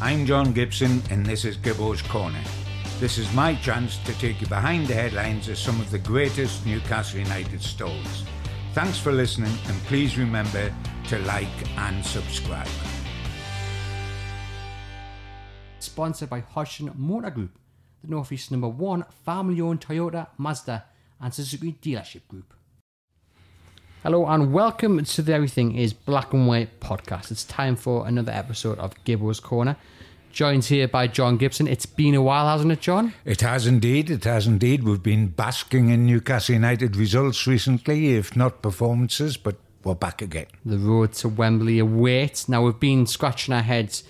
I'm John Gibson and this is Gibbo's Corner. This is my chance to take you behind the headlines of some of the greatest Newcastle United stories. Thanks for listening and please remember to like and subscribe. Sponsored by Hoshin Motor Group, the North East's number one family-owned Toyota, Mazda and Suzuki dealership group. Hello and welcome to the Everything is Black and White podcast. It's time for another episode of Gibbo's Corner. Joined here by John Gibson. It's been a while, hasn't it, John? It has indeed. It has indeed. We've been basking in Newcastle United results recently, if not performances, but we're back again. The road to Wembley awaits. Now, we've been scratching our heads,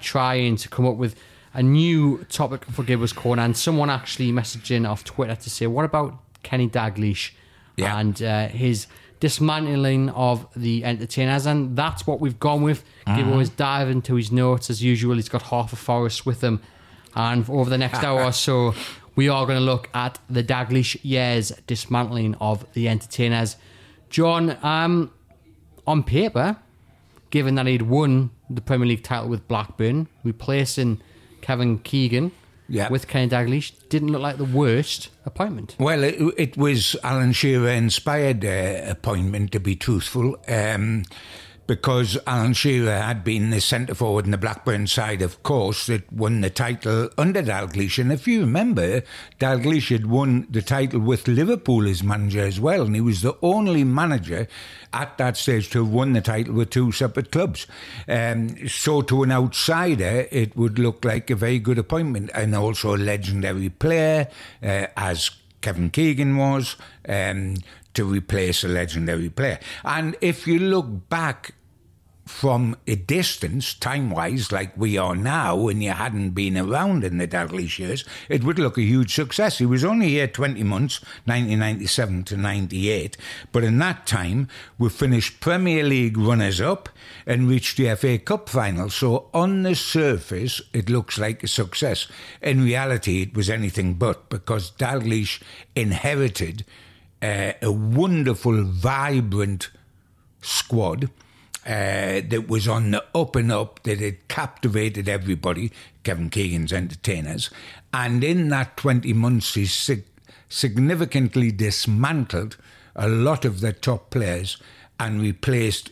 trying to come up with a new topic for Gibbo's Corner, and someone actually messaged in off Twitter to say, what about Kenny Dalglish and his dismantling of the entertainers, and that's what we've gone with. Gibbo is diving into his notes as usual. He's got half a forest with him, and over the next hour or so we are going to look at the Dalglish years, dismantling of the entertainers. John, on paper, given that he'd won the Premier League title with Blackburn, replacing Kevin Keegan with Kenny Dalglish didn't look like the worst appointment. Well, it was Alan Shearer inspired appointment, to be truthful, because Alan Shearer had been the centre forward in the Blackburn side, of course, that won the title under Dalglish. And if you remember, Dalglish had won the title with Liverpool as manager as well, and he was the only manager at that stage to have won the title with two separate clubs. So to an outsider, it would look like a very good appointment, and also a legendary player, as Kevin Keegan was, to replace a legendary player. And if you look back from a distance, time-wise, like we are now, and you hadn't been around in the Dalglish years, it would look a huge success. He was only here 20 months, 1997 to 98, but in that time, we finished Premier League runners-up and reached the FA Cup final. So on the surface, it looks like a success. In reality, it was anything but, because Dalglish inherited a wonderful, vibrant squad that was on the up and up, that had captivated everybody, Kevin Keegan's entertainers. And in that 20 months, he significantly dismantled a lot of the top players and replaced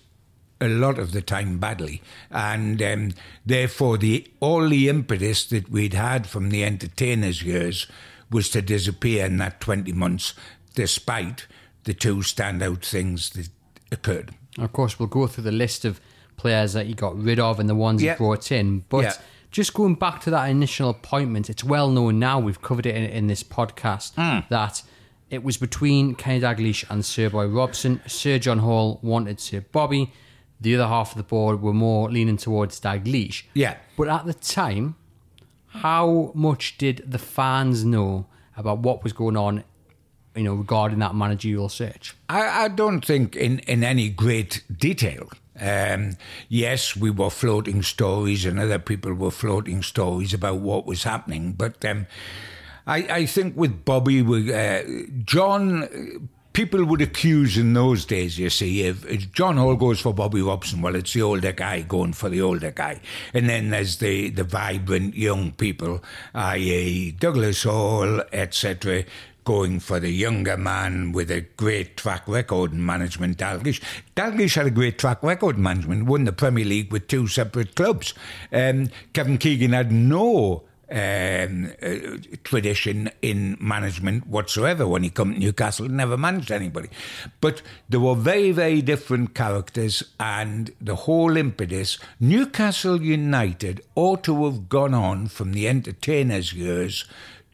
a lot of the time badly. And therefore, all the impetus that we'd had from the entertainers' years was to disappear in that 20 months, despite the two standout things that occurred. Of course, we'll go through the list of players that he got rid of and the ones he brought in. But just going back to that initial appointment, it's well known now, we've covered it in this podcast, that it was between Kenny Dalglish and Sir Boy Robson. Sir John Hall wanted Sir Bobby. The other half of the board were more leaning towards Dalglish. Yeah. But at the time, how much did the fans know about what was going on, you know, regarding that managerial search? I don't think in any great detail. Yes, we were floating stories and other people were floating stories about what was happening. But I think with Bobby, John, people would accuse in those days, you see, if John Hall goes for Bobby Robson, well, it's the older guy going for the older guy. And then there's the vibrant young people, i.e. Douglas Hall, etc., going for the younger man with a great track record in management, Dalglish. Dalglish had a great track record in management, won the Premier League with two separate clubs. Kevin Keegan had no tradition in management whatsoever. When he came to Newcastle, never managed anybody. But there were very, very different characters, and the whole impetus. Newcastle United ought to have gone on from the entertainers' years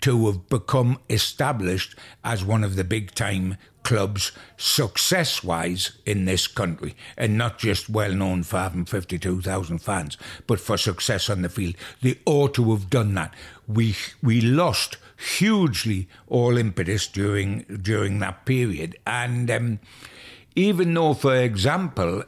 to have become established as one of the big-time clubs success-wise in this country, and not just well-known for having 52,000 fans, but for success on the field. They ought to have done that. We lost hugely all impetus during that period. And even though, for example,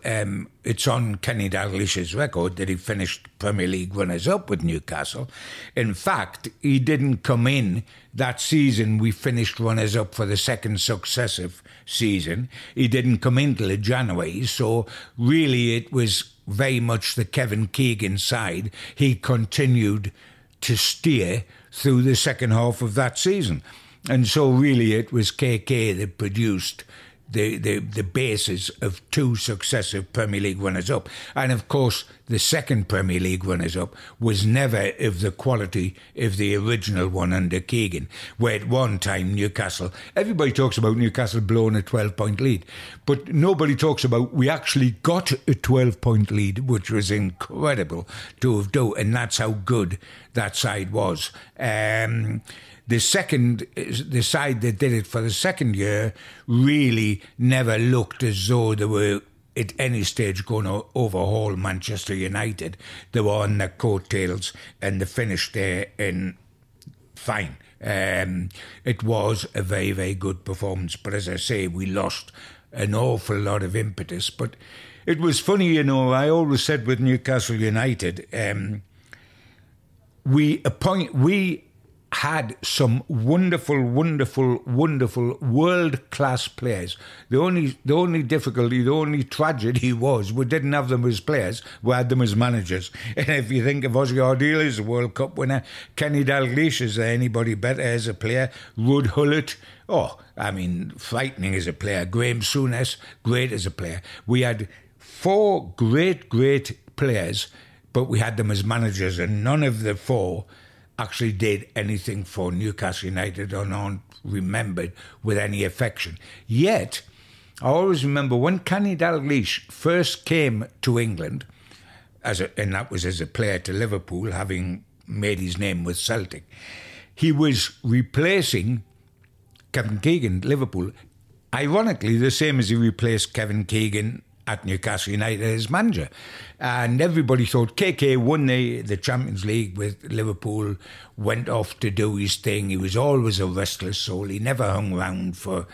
it's on Kenny Dalglish's record that he finished Premier League runners-up with Newcastle. In fact, he didn't come in that season. We finished runners-up for the second successive season. He didn't come in till January, so really it was very much the Kevin Keegan side. He continued to steer through the second half of that season. And so really it was KK that produced the basis of two successive Premier League runners-up. And, of course, the second Premier League runners-up was never of the quality of the original one under Keegan, where at one time Newcastle... Everybody talks about Newcastle blowing a 12-point lead, but nobody talks about we actually got a 12-point lead, which was incredible to have done, and that's how good that side was. The side that did it for the second year really never looked as though they were at any stage going to overhaul Manchester United. They were on their coattails and they finished there in fine. It was a very, very good performance. But as I say, we lost an awful lot of impetus. But it was funny, you know, I always said with Newcastle United, we had some wonderful world-class players. The only difficulty, the only tragedy was we didn't have them as players, we had them as managers. And if you think of Ozzy Ardiles as a World Cup winner, Kenny Dalglish, is there anybody better as a player? Ruud Gullit, frightening as a player. Graeme Souness, great as a player. We had four great players, but we had them as managers, and none of the four actually did anything for Newcastle United or not remembered with any affection. Yet, I always remember when Kenny Dalglish first came to England, and that was as a player to Liverpool, having made his name with Celtic, he was replacing Kevin Keegan at Liverpool, ironically the same as he replaced Kevin Keegan at Newcastle United as manager. And everybody thought KK won the Champions League with Liverpool, went off to do his thing. He was always a restless soul. He never hung around for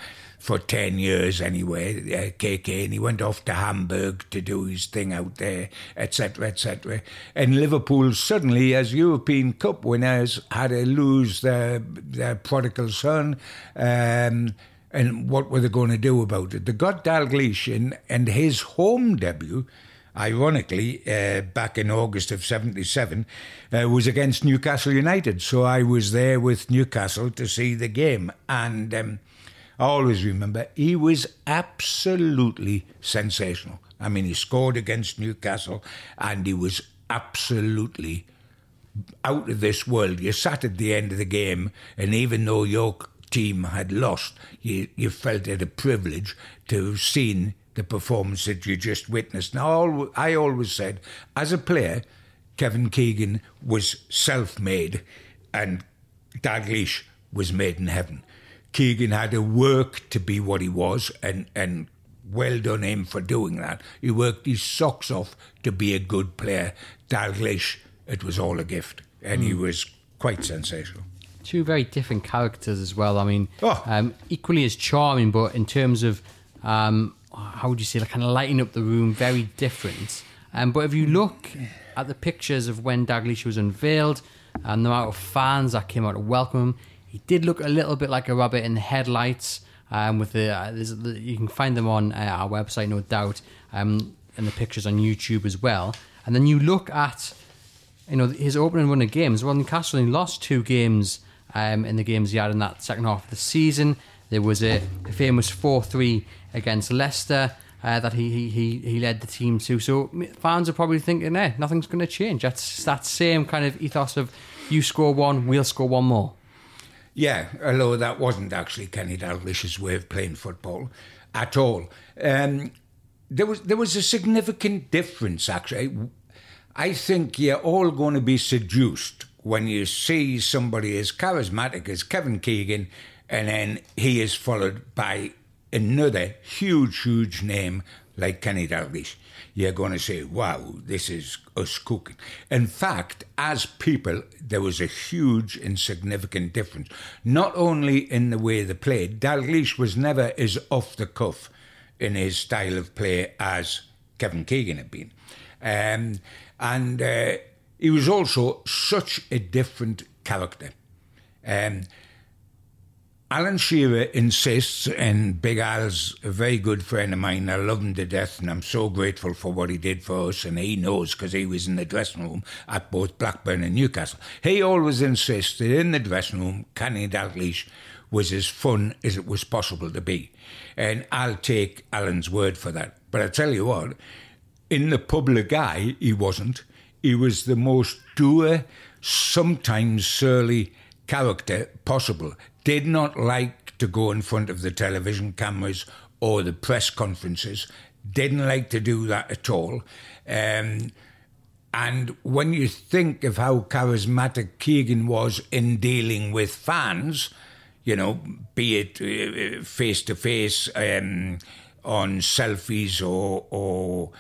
10 years anyway, KK, and he went off to Hamburg to do his thing out there, etc., etc. And Liverpool suddenly, as European Cup winners, had to lose their prodigal son. And what were they going to do about it? They got Dalglish in, and his home debut, ironically, back in August of 77, was against Newcastle United. So I was there with Newcastle to see the game. And I always remember he was absolutely sensational. I mean, he scored against Newcastle and he was absolutely out of this world. You sat at the end of the game, and even though York team had lost, you felt it a privilege to have seen the performance that you just witnessed. Now, I always said, as a player, Kevin Keegan was self-made and Dalglish was made in heaven. Keegan had to work to be what he was, and well done him for doing that. He worked his socks off to be a good player. Dalglish, it was all a gift, and he was quite sensational. Two very different characters as well. I mean, equally as charming, but in terms of, how would you say, like kind of lighting up the room, very different. But if you look at the pictures of when Dalglish was unveiled and the amount of fans that came out to welcome him, he did look a little bit like a rabbit in the headlights. You can find them on our website, no doubt, and the pictures on YouTube as well. And then you look at, his opening run of games. Well, Newcastle lost two games in the games he had in that second half of the season. There was a famous 4-3 against Leicester that he led the team to. So fans are probably thinking, nothing's going to change. That's that same kind of ethos of you score one, we'll score one more. Yeah, although that wasn't actually Kenny Dalglish's way of playing football at all. There was a significant difference, actually. I think you're all going to be seduced when you see somebody as charismatic as Kevin Keegan, and then he is followed by another huge, huge name like Kenny Dalglish. You're going to say, wow, this is us cooking. In fact, as people, there was a huge and significant difference. Not only in the way they played, Dalglish was never as off the cuff in his style of play as Kevin Keegan had been. And he was also such a different character. Alan Shearer insists, and Big Al's a very good friend of mine. I love him to death, and I'm so grateful for what he did for us, and he knows because he was in the dressing room at both Blackburn and Newcastle. He always insists that in the dressing room, Kenny Dalglish was as fun as it was possible to be. And I'll take Alan's word for that. But I tell you what, in the public eye, he wasn't. He was the most dour, sometimes surly character possible. Did not like to go in front of the television cameras or the press conferences. Didn't like to do that at all. And when you think of how charismatic Keegan was in dealing with fans, you know, be it face-to-face on selfies or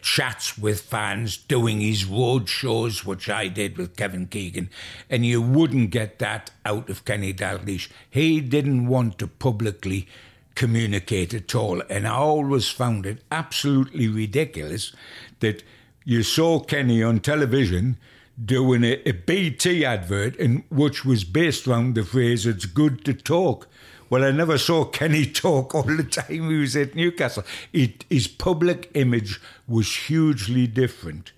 chats with fans, doing his road shows, which I did with Kevin Keegan, and you wouldn't get that out of Kenny Dalglish. He didn't want to publicly communicate at all, and I always found it absolutely ridiculous that you saw Kenny on television doing a BT advert, and which was based around the phrase, "It's good to talk." Well, I never saw Kenny talk all the time he was at Newcastle. His public image was hugely different.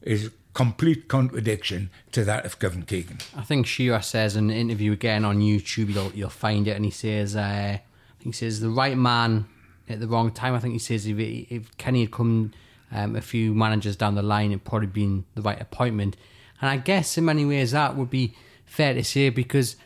It's a complete contradiction to that of Kevin Keegan. I think Shearer says in an interview again on YouTube, you'll find it, and he says, the right man at the wrong time. I think he says if Kenny had come a few managers down the line, it'd probably been the right appointment. And I guess in many ways that would be fair to say, because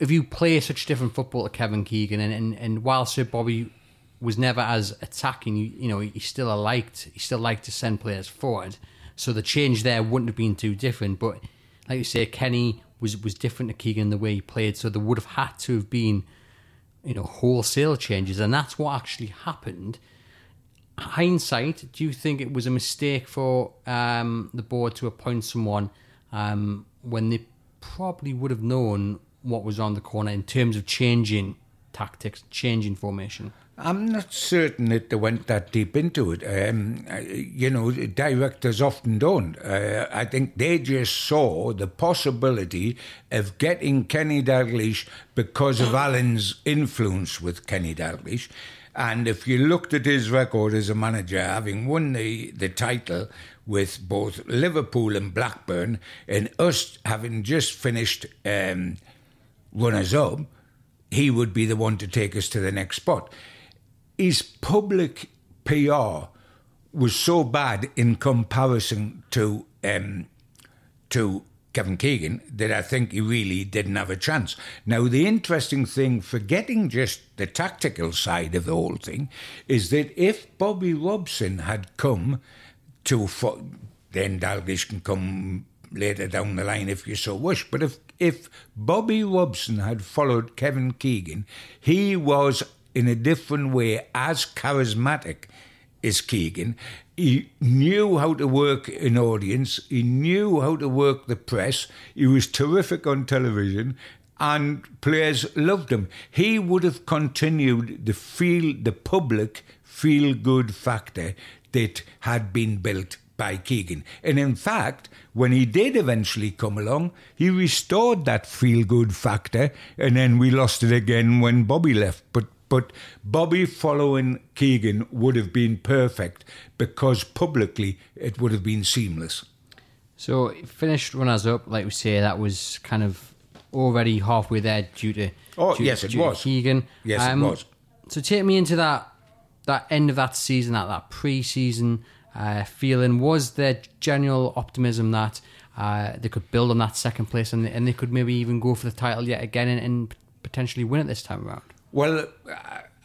if you play such different football to Kevin Keegan, and while Sir Bobby was never as attacking, you know, he still liked to send players forward. So the change there wouldn't have been too different. But like you say, Kenny was different to Keegan in the way he played. So there would have had to have been, you know, wholesale changes, and that's what actually happened. Hindsight, do you think it was a mistake for the board to appoint someone when they probably would have known what was on the corner in terms of changing tactics, changing formation? I'm not certain that they went that deep into it. You know, directors often don't. I think they just saw the possibility of getting Kenny Dalglish because of Alan's influence with Kenny Dalglish. And if you looked at his record as a manager, having won the title with both Liverpool and Blackburn, and us having just finished runners-up, he would be the one to take us to the next spot. His public PR was so bad in comparison to Kevin Keegan that I think he really didn't have a chance. Now, the interesting thing, forgetting just the tactical side of the whole thing, is that if Bobby Robson had come to... Then Dalglish can come later down the line if you so wish, but if Bobby Robson had followed Kevin Keegan, he was in a different way as charismatic as Keegan. He knew how to work an audience. He knew how to work the press. He was terrific on television, and players loved him. He would have continued the public feel-good factor that had been built by Keegan. And in fact, when he did eventually come along, he restored that feel-good factor, and then we lost it again when Bobby left. But Bobby following Keegan would have been perfect, because publicly it would have been seamless. So finished runners-up, like we say, that was kind of already halfway there due to Keegan. Yes, it was. So take me into that end of that season, that pre-season feeling. Was there general optimism that they could build on that second place and they could maybe even go for the title yet again and potentially win it this time around? Well,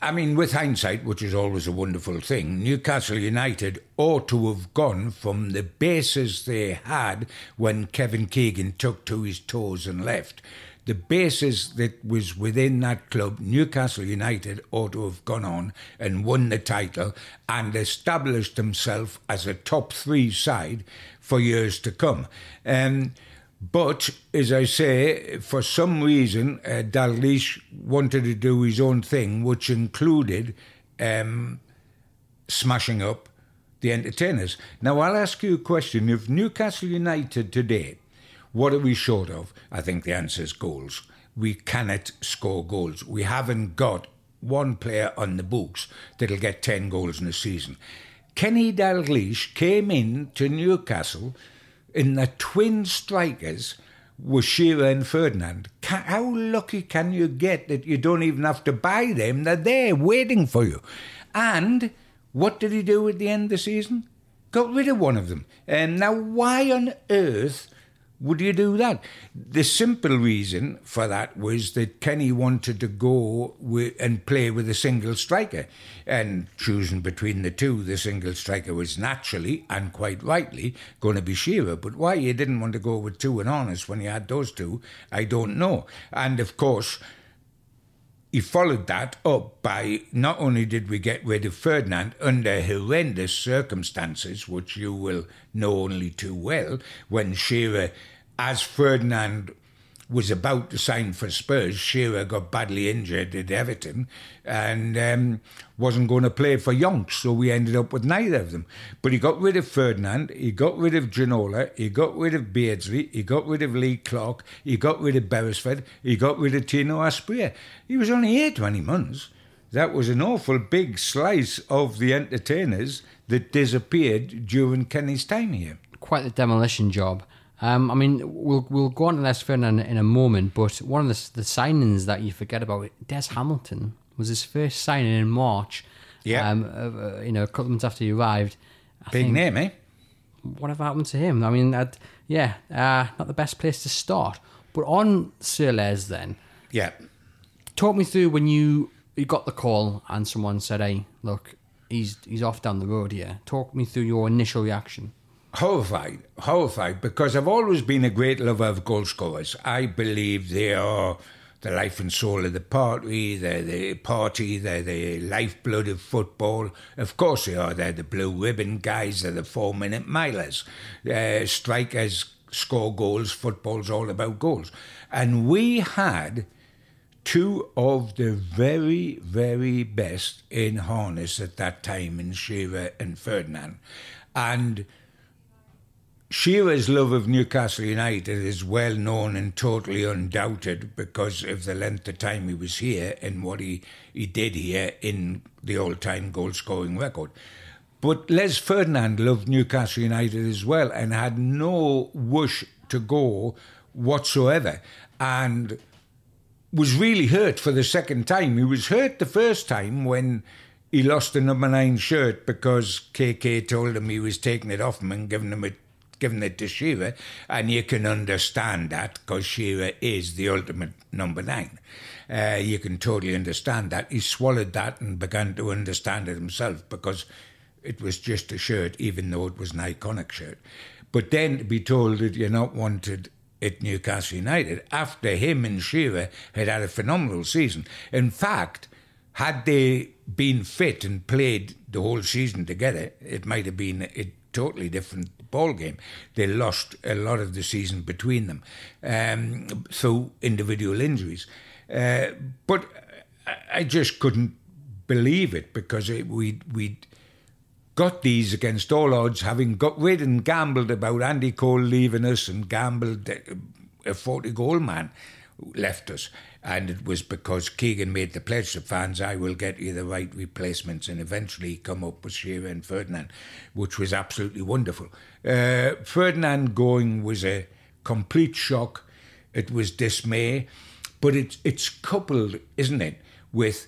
I mean, with hindsight, which is always a wonderful thing, Newcastle United ought to have gone from the basis they had when Kevin Keegan took to his toes and left. The basis that was within that club, Newcastle United ought to have gone on and won the title and established themselves as a top three side for years to come. But, as I say, for some reason, Dalglish wanted to do his own thing, which included smashing up the entertainers. Now, I'll ask you a question. If Newcastle United today, what are we short of? I think the answer is goals. We cannot score goals. We haven't got one player on the books that'll get 10 goals in a season. Kenny Dalglish came in to Newcastle in the twin strikers were Shearer and Ferdinand. How lucky can you get that you don't even have to buy them? They're there waiting for you. And what did he do at the end of the season? Got rid of one of them. And now why on earth would you do that? The simple reason for that was that Kenny wanted to go and play with a single striker. And choosing between the two, the single striker was naturally, and quite rightly, going to be Shearer. But why he didn't want to go with two and Honest when he had those two, I don't know. And of course, he followed that up by not only did we get rid of Ferdinand under horrendous circumstances, which you will know only too well, when Shearer, as Ferdinand was about to sign for Spurs, Shearer got badly injured at Everton and wasn't going to play for Yonks, so we ended up with neither of them. But he got rid of Ferdinand, he got rid of Ginola, he got rid of Beardsley, he got rid of Lee Clark, he got rid of Beresford, he got rid of Tino Asprilla. He was only here 20 months. That was an awful big slice of the entertainers that disappeared during Kenny's time here. Quite the demolition job. I mean, we'll go on to Les Ferdinand in a moment, but one of the signings that you forget about, Des Hamilton, was his first signing in March. Yeah. A couple of months after he arrived. Big name, eh? Whatever happened to him? I mean, not the best place to start. But on Sir Les then. Yeah. Talk me through when you got the call and someone said, "Hey, look, he's off down the road here." Talk me through your initial reaction. Horrified, because I've always been a great lover of goal scorers. I believe they are the life and soul of the party, they're the party, they're the lifeblood of football. Of course they are, they're the blue ribbon guys, they're the 4-minute milers. Strikers score goals, football's all about goals. And we had two of the very, very best in harness at that time in Shearer and Ferdinand. And Shearer's love of Newcastle United is well known and totally undoubted because of the length of time he was here and what he did here in the all-time goal-scoring record. But Les Ferdinand loved Newcastle United as well and had no wish to go whatsoever and was really hurt for the second time. He was hurt the first time when he lost the number 9 shirt because KK told him he was taking it off him and giving it to Shearer, and you can understand that because Shearer is the ultimate number 9. You can totally understand that. He swallowed that and began to understand it himself because it was just a shirt, even though it was an iconic shirt. But then to be told that you're not wanted at Newcastle United, after him and Shearer had a phenomenal season. In fact, had they been fit and played the whole season together, it might have been totally different ball game. They lost a lot of the season between them through individual injuries. But I just couldn't believe it because we'd got these against all odds, having got rid and gambled about Andy Cole leaving us and gambled a 40-goal man left us. And it was because Keegan made the pledge to fans, I will get you the right replacements, and eventually come up with Shearer and Ferdinand, which was absolutely wonderful. Ferdinand going was a complete shock. it was dismay. But it's coupled, isn't it, with,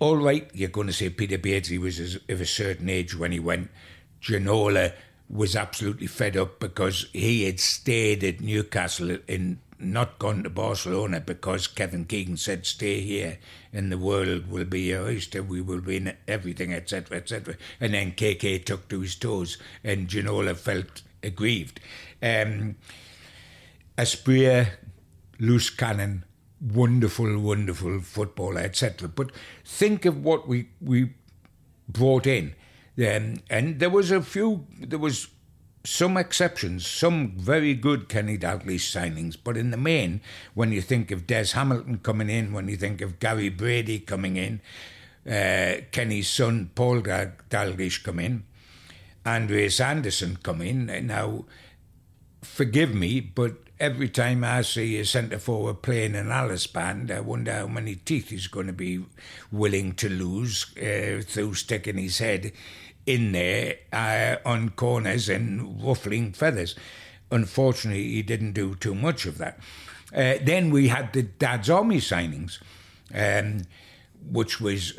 all right, you're going to say Peter Beardsley was of a certain age when he went. Ginola was absolutely fed up because he had stayed at Newcastle and not gone to Barcelona because Kevin Keegan said, stay here and the world will be your oyster, we will be in everything, etc., etc. And then KK took to his toes and Ginola felt aggrieved. Asprilla, loose cannon, wonderful, wonderful footballer, etc. But think of what we brought in. And there was some exceptions, some very good Kenny Dalglish signings, but in the main, when you think of Des Hamilton coming in, when you think of Gary Brady coming in, Kenny's son Paul Dalglish come in, Andreas Anderson come in. Now, forgive me, but every time I see a centre forward playing an Alice band, I wonder how many teeth he's going to be willing to lose through sticking his head in there on corners and ruffling feathers. Unfortunately, he didn't do too much of that. Then we had the Dad's Army signings, which was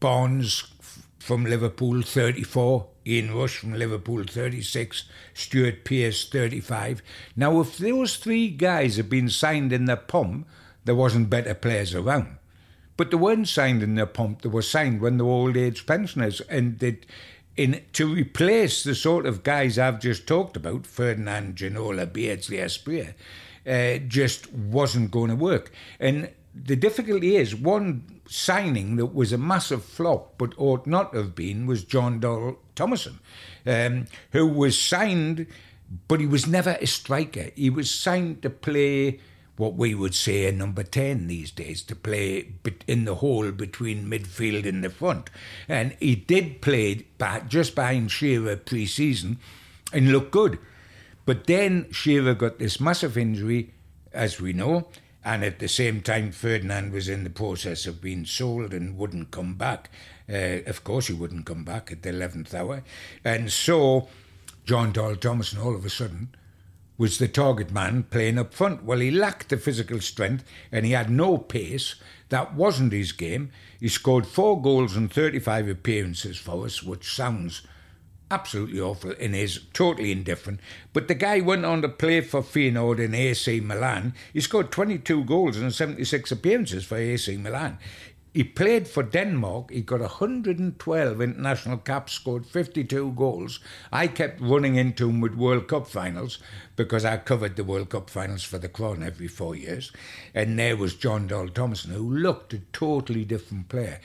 Barnes from Liverpool, 34, Ian Rush from Liverpool, 36, Stuart Pearce, 35. Now, if those three guys had been signed in their pomp, there wasn't better players around. But they weren't signed in their pomp. They were signed when they were old age pensioners. And to replace the sort of guys I've just talked about, Ferdinand, Ginola, Beardsley, Asprilla, just wasn't going to work. And the difficulty is, one signing that was a massive flop but ought not have been was Jon Dahl Tomasson, who was signed, but he was never a striker. He was signed to play what we would say a number 10 these days, to play in the hole between midfield and the front. And he did play just behind Shearer pre-season and looked good. But then Shearer got this massive injury, as we know, and at the same time Ferdinand was in the process of being sold and wouldn't come back. Of course he wouldn't come back at the 11th hour. And so Jon Dahl Tomasson all of a sudden was the target man playing up front. Well, he lacked the physical strength and he had no pace. That wasn't his game. He scored 4 goals and 35 appearances for us, which sounds absolutely awful and is totally indifferent. But the guy went on to play for Feyenoord and AC Milan. He scored 22 goals and 76 appearances for AC Milan. He played for Denmark, he got 112 international caps, scored 52 goals. I kept running into him with World Cup finals because I covered the World Cup finals for the Crown every 4 years. And there was Jon Dahl Tomasson, who looked a totally different player.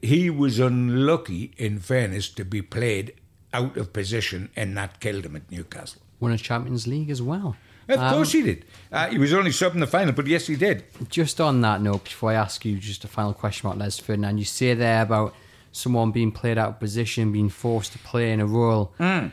He was unlucky, in fairness, to be played out of position, and that killed him at Newcastle. Won a Champions League as well. Of course he did. He was only sub in the final, but yes, he did. Just on that note, before I ask you just a final question about Les Ferdinand, you say there about someone being played out of position, being forced to play in a role that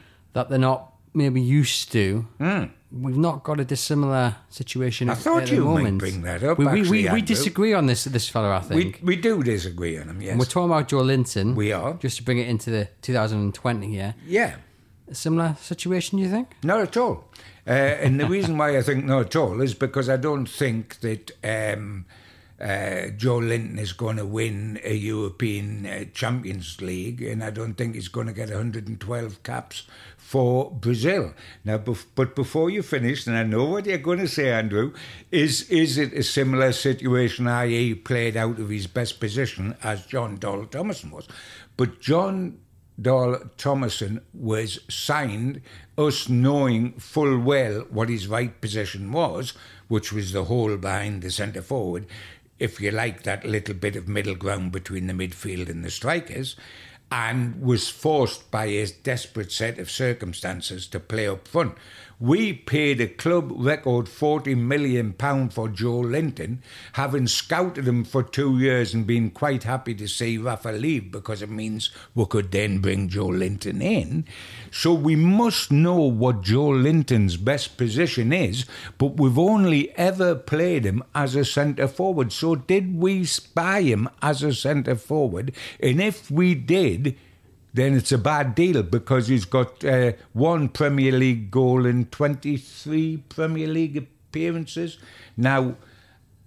they're not maybe used to. Mm. We've not got a dissimilar situation at the moment. I thought you might bring that up, we disagree on this fella, I think. We do disagree on him, yes. And we're talking about Joelinton. We are. Just to bring it into the 2020 year. Yeah. A similar situation, you think? Not at all. And the reason why I think not at all is because I don't think that Joelinton is going to win a European Champions League, and I don't think he's going to get 112 caps for Brazil. Now, but before you finish, and I know what you're going to say, Andrew, is it a similar situation, i.e. played out of his best position as Jon Dahl Tomasson was? But Jon Dahl Tomasson was signed, us knowing full well what his right position was, which was the hole behind the centre forward, if you like, that little bit of middle ground between the midfield and the strikers, and was forced by his desperate set of circumstances to play up front. We paid a club record £40 million for Joelinton, having scouted him for 2 years and been quite happy to see Rafa leave because it means we could then bring Joelinton in. So we must know what Joelinton's best position is, but we've only ever played him as a centre-forward. So did we buy him as a centre-forward? And if we did, then it's a bad deal because he's got 1 Premier League goal and 23 Premier League appearances. Now,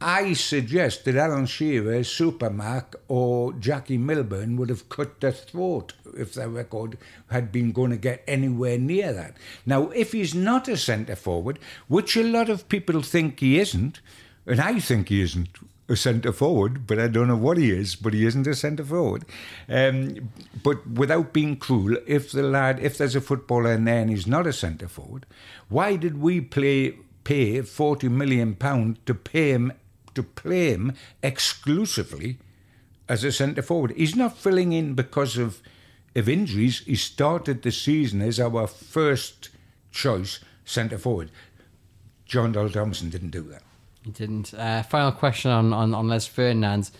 I suggest that Alan Shearer, Supermac or Jackie Milburn would have cut their throat if their record had been going to get anywhere near that. Now, if he's not a centre-forward, which a lot of people think he isn't, and I think he isn't a centre-forward, but I don't know what he is, but he isn't a centre-forward. But without being cruel, if there's a footballer in there and he's not a centre-forward, why did we pay £40 million to play him exclusively as a centre-forward? He's not filling in because of injuries. He started the season as our first-choice centre-forward. Jon Dahl Tomasson didn't do that. He didn't. Final question on Les Ferdinand.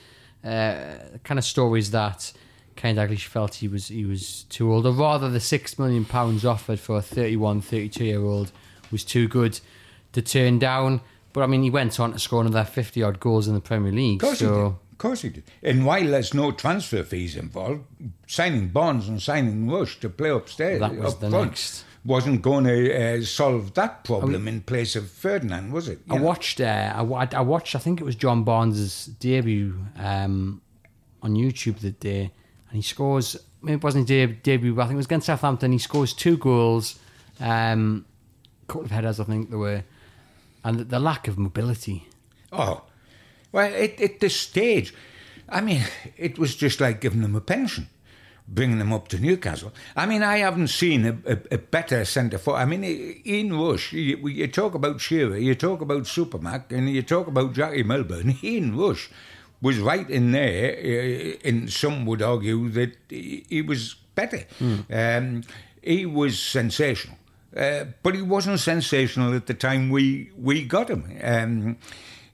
Kind of stories that Kenny Dalglish felt he was too old, or rather the £6 million offered for a 31, 32-year-old was too good to turn down. But, I mean, he went on to score another 50-odd goals in the Premier League. Of course he did. Of course he did. And while there's no transfer fees involved, signing Barnes and signing Rush to play upstairs wasn't going to solve that problem in place of Ferdinand, was it? I watched, I think it was John Barnes' debut on YouTube that day, and he scores, maybe it wasn't his debut, but I think it was against Southampton. He scores 2 goals, couple of headers, I think they were, and the lack of mobility. Oh, well, at this stage, I mean, it was just like giving them a pension, bringing them up to Newcastle. I mean, I haven't seen a better centre-forward. I mean, Ian Rush, you talk about Shearer, you talk about Supermac, and you talk about Jackie Milburn. Ian Rush was right in there, and some would argue that he was better. He was sensational. But he wasn't sensational at the time we got him. And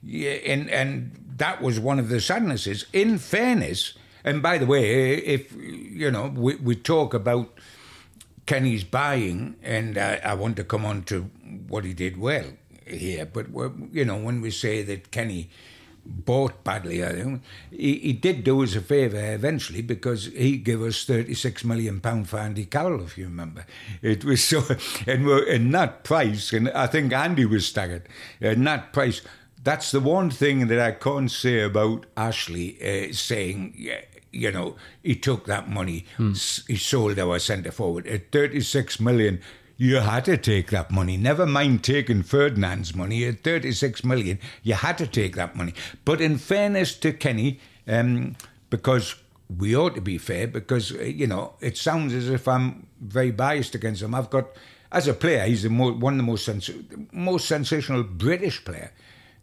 that was one of the sadnesses. In fairness, and by the way, if, you know, we talk about Kenny's buying, and I want to come on to what he did well here, but, you know, when we say that Kenny bought badly, he did do us a favour eventually, because he gave us £36 million for Andy Carroll, if you remember. It was so, and we're in that price, and I think Andy was staggered, in that price. That's the one thing that I can't say about Ashley saying, you know, he took that money, he sold our centre-forward at £36 million. You had to take that money. Never mind taking Ferdinand's money at £36 million. You had to take that money. But in fairness to Kenny, because we ought to be fair, because, you know, it sounds as if I'm very biased against him. I've got, as a player, he's the most sensational British player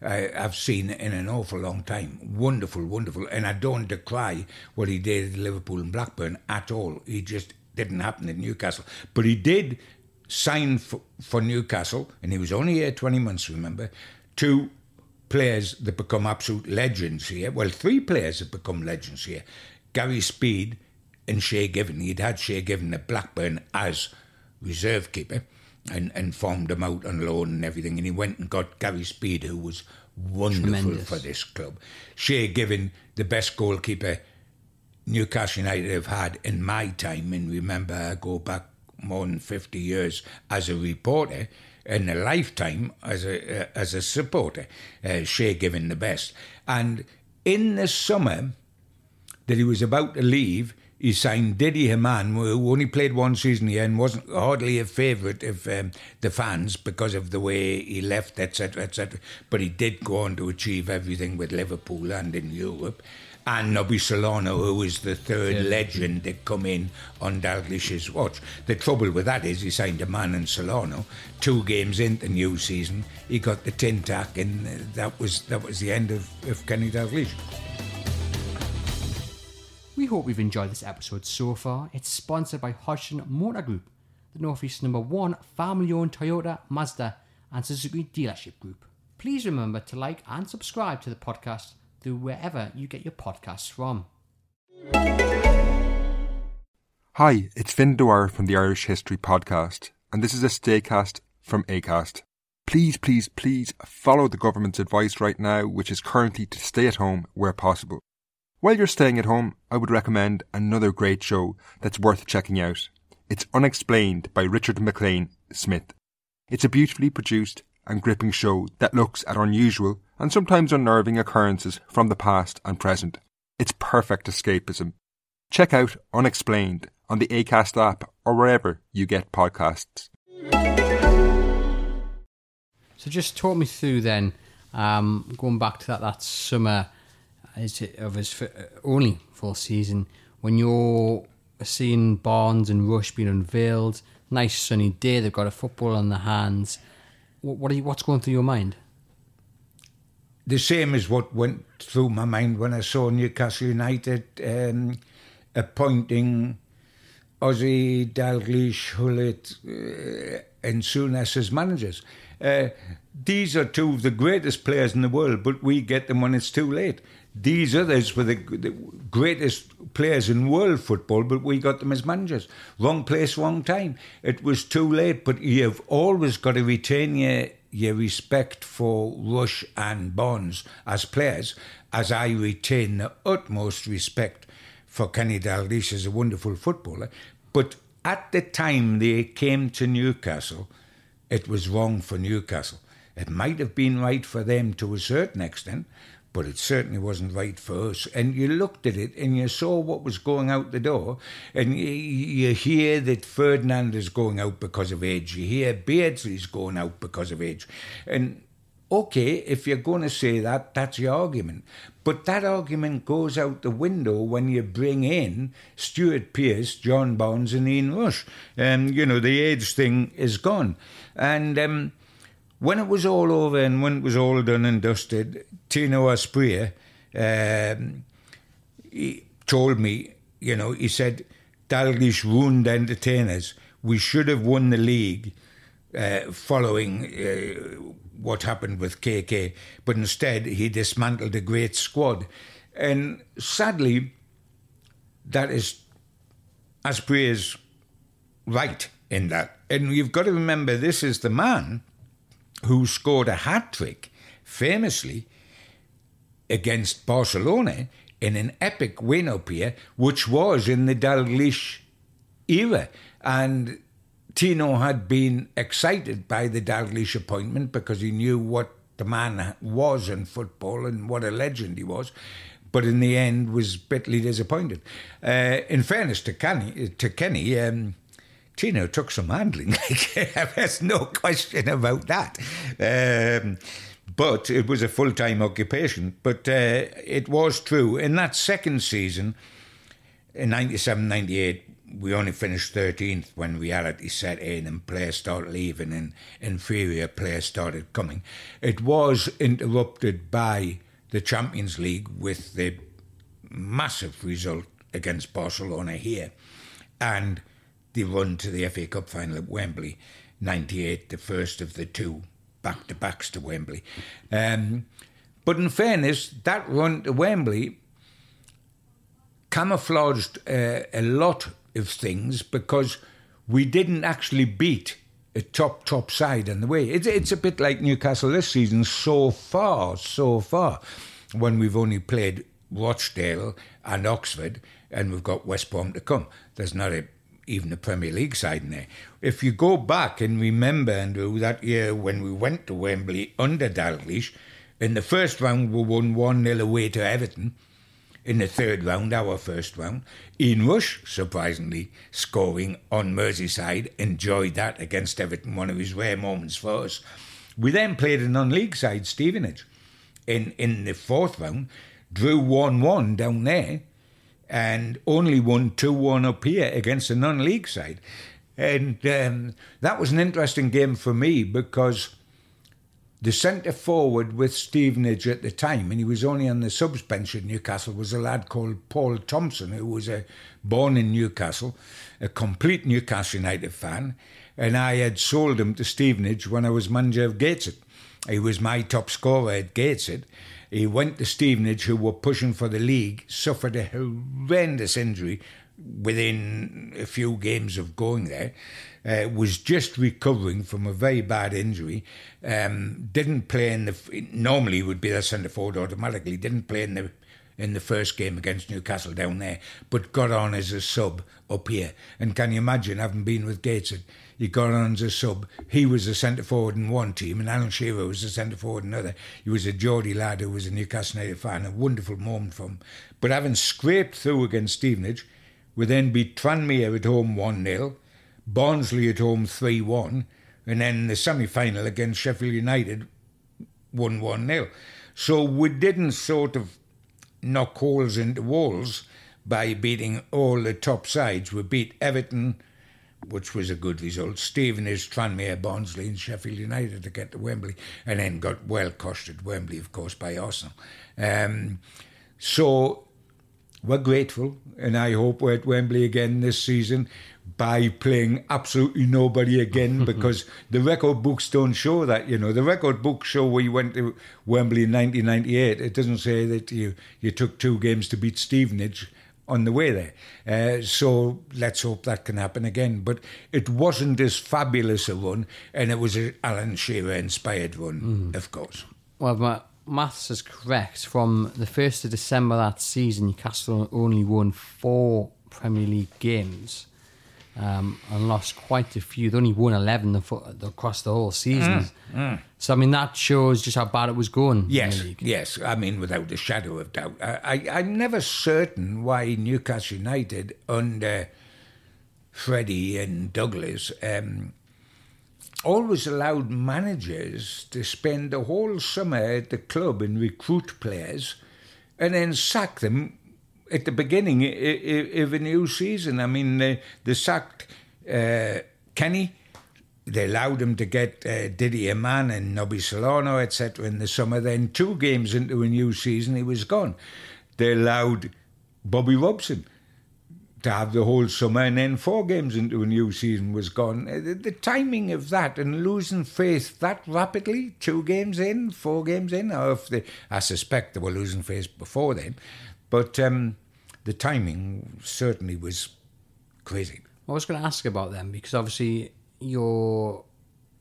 I've seen in an awful long time. Wonderful, wonderful. And I don't decry what he did at Liverpool and Blackburn at all. He just didn't happen at Newcastle. But he did signed for Newcastle, and he was only here 20 months, remember, 2 players that become absolute legends here. Well, 3 players have become legends here. Gary Speed and Shay Given. He'd had Shay Given at Blackburn as reserve keeper and farmed him out on loan and everything, and he went and got Gary Speed, who was wonderful. Tremendous. For this club. Shay Given, the best goalkeeper Newcastle United have had in my time, and remember, I go back more than 50 years as a reporter and a lifetime as a supporter. Shay Given the best. And in the summer that he was about to leave, he signed Didi Hamann, who only played 1 season here and wasn't hardly a favourite of the fans because of the way he left, etc., etc. But he did go on to achieve everything with Liverpool and in Europe. And Nobby Solano, who is the third legend that come in on Dalglish's watch. The trouble with that is he signed a man in Solano. 2 games into the new season, he got the tin tack, and that was the end of Kenny Dalglish. We hope you've enjoyed this episode so far. It's sponsored by Hoshin Motor Group, the Northeast's #1 family-owned Toyota, Mazda and Suzuki dealership group. Please remember to like and subscribe to the podcast through wherever you get your podcasts from. Hi, it's Finn Dwyer from the Irish History Podcast, and this is a Staycast from Acast. Please, please, please follow the government's advice right now, which is currently to stay at home where possible. While you're staying at home, I would recommend another great show that's worth checking out. It's Unexplained by Richard McLean Smith. It's a beautifully produced and gripping show that looks at unusual and sometimes unnerving occurrences from the past and present. It's perfect escapism. Check out Unexplained on the Acast app or wherever you get podcasts. So just talk me through then, going back to that summer of his only full season, when you're seeing Barnes and Rush being unveiled, nice sunny day, they've got a football on their hands. What's going through your mind? The same as what went through my mind when I saw Newcastle United appointing Ozzy, Dalglish, Hullet and Souness as managers. These are two of the greatest players in the world, but we get them when it's too late. These others were the greatest players in world football, but we got them as managers. Wrong place, wrong time. It was too late, but you've always got to retain your respect for Rush and Barnes as players, as I retain the utmost respect for Kenny Dalglish as a wonderful footballer. But at the time they came to Newcastle, it was wrong for Newcastle. It might have been right for them to a certain extent, but it certainly wasn't right for us. And you looked at it and you saw what was going out the door, and you hear that Ferdinand is going out because of age. You hear Beardsley's going out because of age. And okay, if you're going to say that, that's your argument. But that argument goes out the window when you bring in Stuart Pearce, John Barnes and Ian Rush. The age thing is gone. And when it was all over and when it was all done and dusted, Tino Asprilla, he told me, he said, Dalglish ruined entertainers. We should have won the league following... what happened with KK, but instead he dismantled a great squad. And sadly, that is Asprilla's right in that. And you've got to remember, this is the man who scored a hat-trick, famously, against Barcelona in an epic win up here, which was in the Dalglish era. And Tino had been excited by the Dalglish appointment because he knew what the man was in football and what a legend he was, but in the end was bitterly disappointed. In fairness to Kenny, Tino took some handling. There's no question about that. But it was a full-time occupation. But it was true. In that second season, in 97-98, we only finished 13th when reality set in and players started leaving and inferior players started coming. It was interrupted by the Champions League with the massive result against Barcelona here and the run to the FA Cup final at Wembley, 98, the first of the two back-to-backs to Wembley. But in fairness, that run to Wembley camouflaged a lot of things because we didn't actually beat a top side in the way. It's a bit like Newcastle this season so far, when we've only played Rochdale and Oxford and we've got West Brom to come. There's not even a Premier League side in there. If you go back and remember, Andrew, that year when we went to Wembley under Dalglish, in the first round we won 1-0 away to Everton. In the third round, our first round, Ian Rush, surprisingly, scoring on Merseyside, enjoyed that against Everton, one of his rare moments for us. We then played a non-league side, Stevenage, in the fourth round, drew 1-1 down there and only won 2-1 up here against a non-league side. And that was an interesting game for me because the centre-forward with Stevenage at the time, and he was only on the subs bench at Newcastle, was a lad called Paul Thompson, who was born in Newcastle, a complete Newcastle United fan, and I had sold him to Stevenage when I was manager of Gateshead. He was my top scorer at Gateshead. He went to Stevenage, who were pushing for the league, suffered a horrendous injury within a few games of going there, was just recovering from a very bad injury, didn't play in the... Normally would be the centre-forward automatically, didn't play in the first game against Newcastle down there, but got on as a sub up here. And can you imagine, having been with Gateshead, You got on as a sub. He was a centre-forward in one team and Alan Shearer was a centre-forward in another. He was a Geordie lad who was a Newcastle United fan, a wonderful moment for him. But having scraped through against Stevenage, we then beat Tranmere at home 1-0, Barnsley at home 3-1, and then the semi-final against Sheffield United won 1-0. So we didn't sort of knock holes into walls by beating all the top sides. We beat Everton, which was a good result. Stevenage, Tranmere, Barnsley and Sheffield United to get to Wembley, and then got well coshed at Wembley, of course, by Arsenal. So we're grateful, and I hope we're at Wembley again this season by playing absolutely nobody again, because the record books don't show that, you know. The record books show we went to Wembley in 1998. It doesn't say that you took two games to beat Stevenage on the way there. So let's hope that can happen again. But it wasn't as fabulous a run, and it was an Alan Shearer-inspired run, of course. Well, my maths is correct. From the 1st of December that season, Newcastle only won 4 Premier League games and lost quite a few. They only won 11 across the whole season. So, I mean, that shows just how bad it was going. Yes. I mean, without a shadow of doubt. I'm never certain why Newcastle United under Freddie and Douglas always allowed managers to spend the whole summer at the club and recruit players and then sack them at the beginning of a new season. I mean, they sacked Kenny. They allowed him to get Didier Mann and Nobby Solano, etc. in the summer. Then 2 games into a new season, he was gone. They allowed Bobby Robson to have the whole summer, and then 4 games into a new season was gone. The timing of that and losing faith that rapidly, 2 games in, 4 games in, or I suspect they were losing faith before then. But the timing certainly was crazy. I was going to ask about them, because obviously you're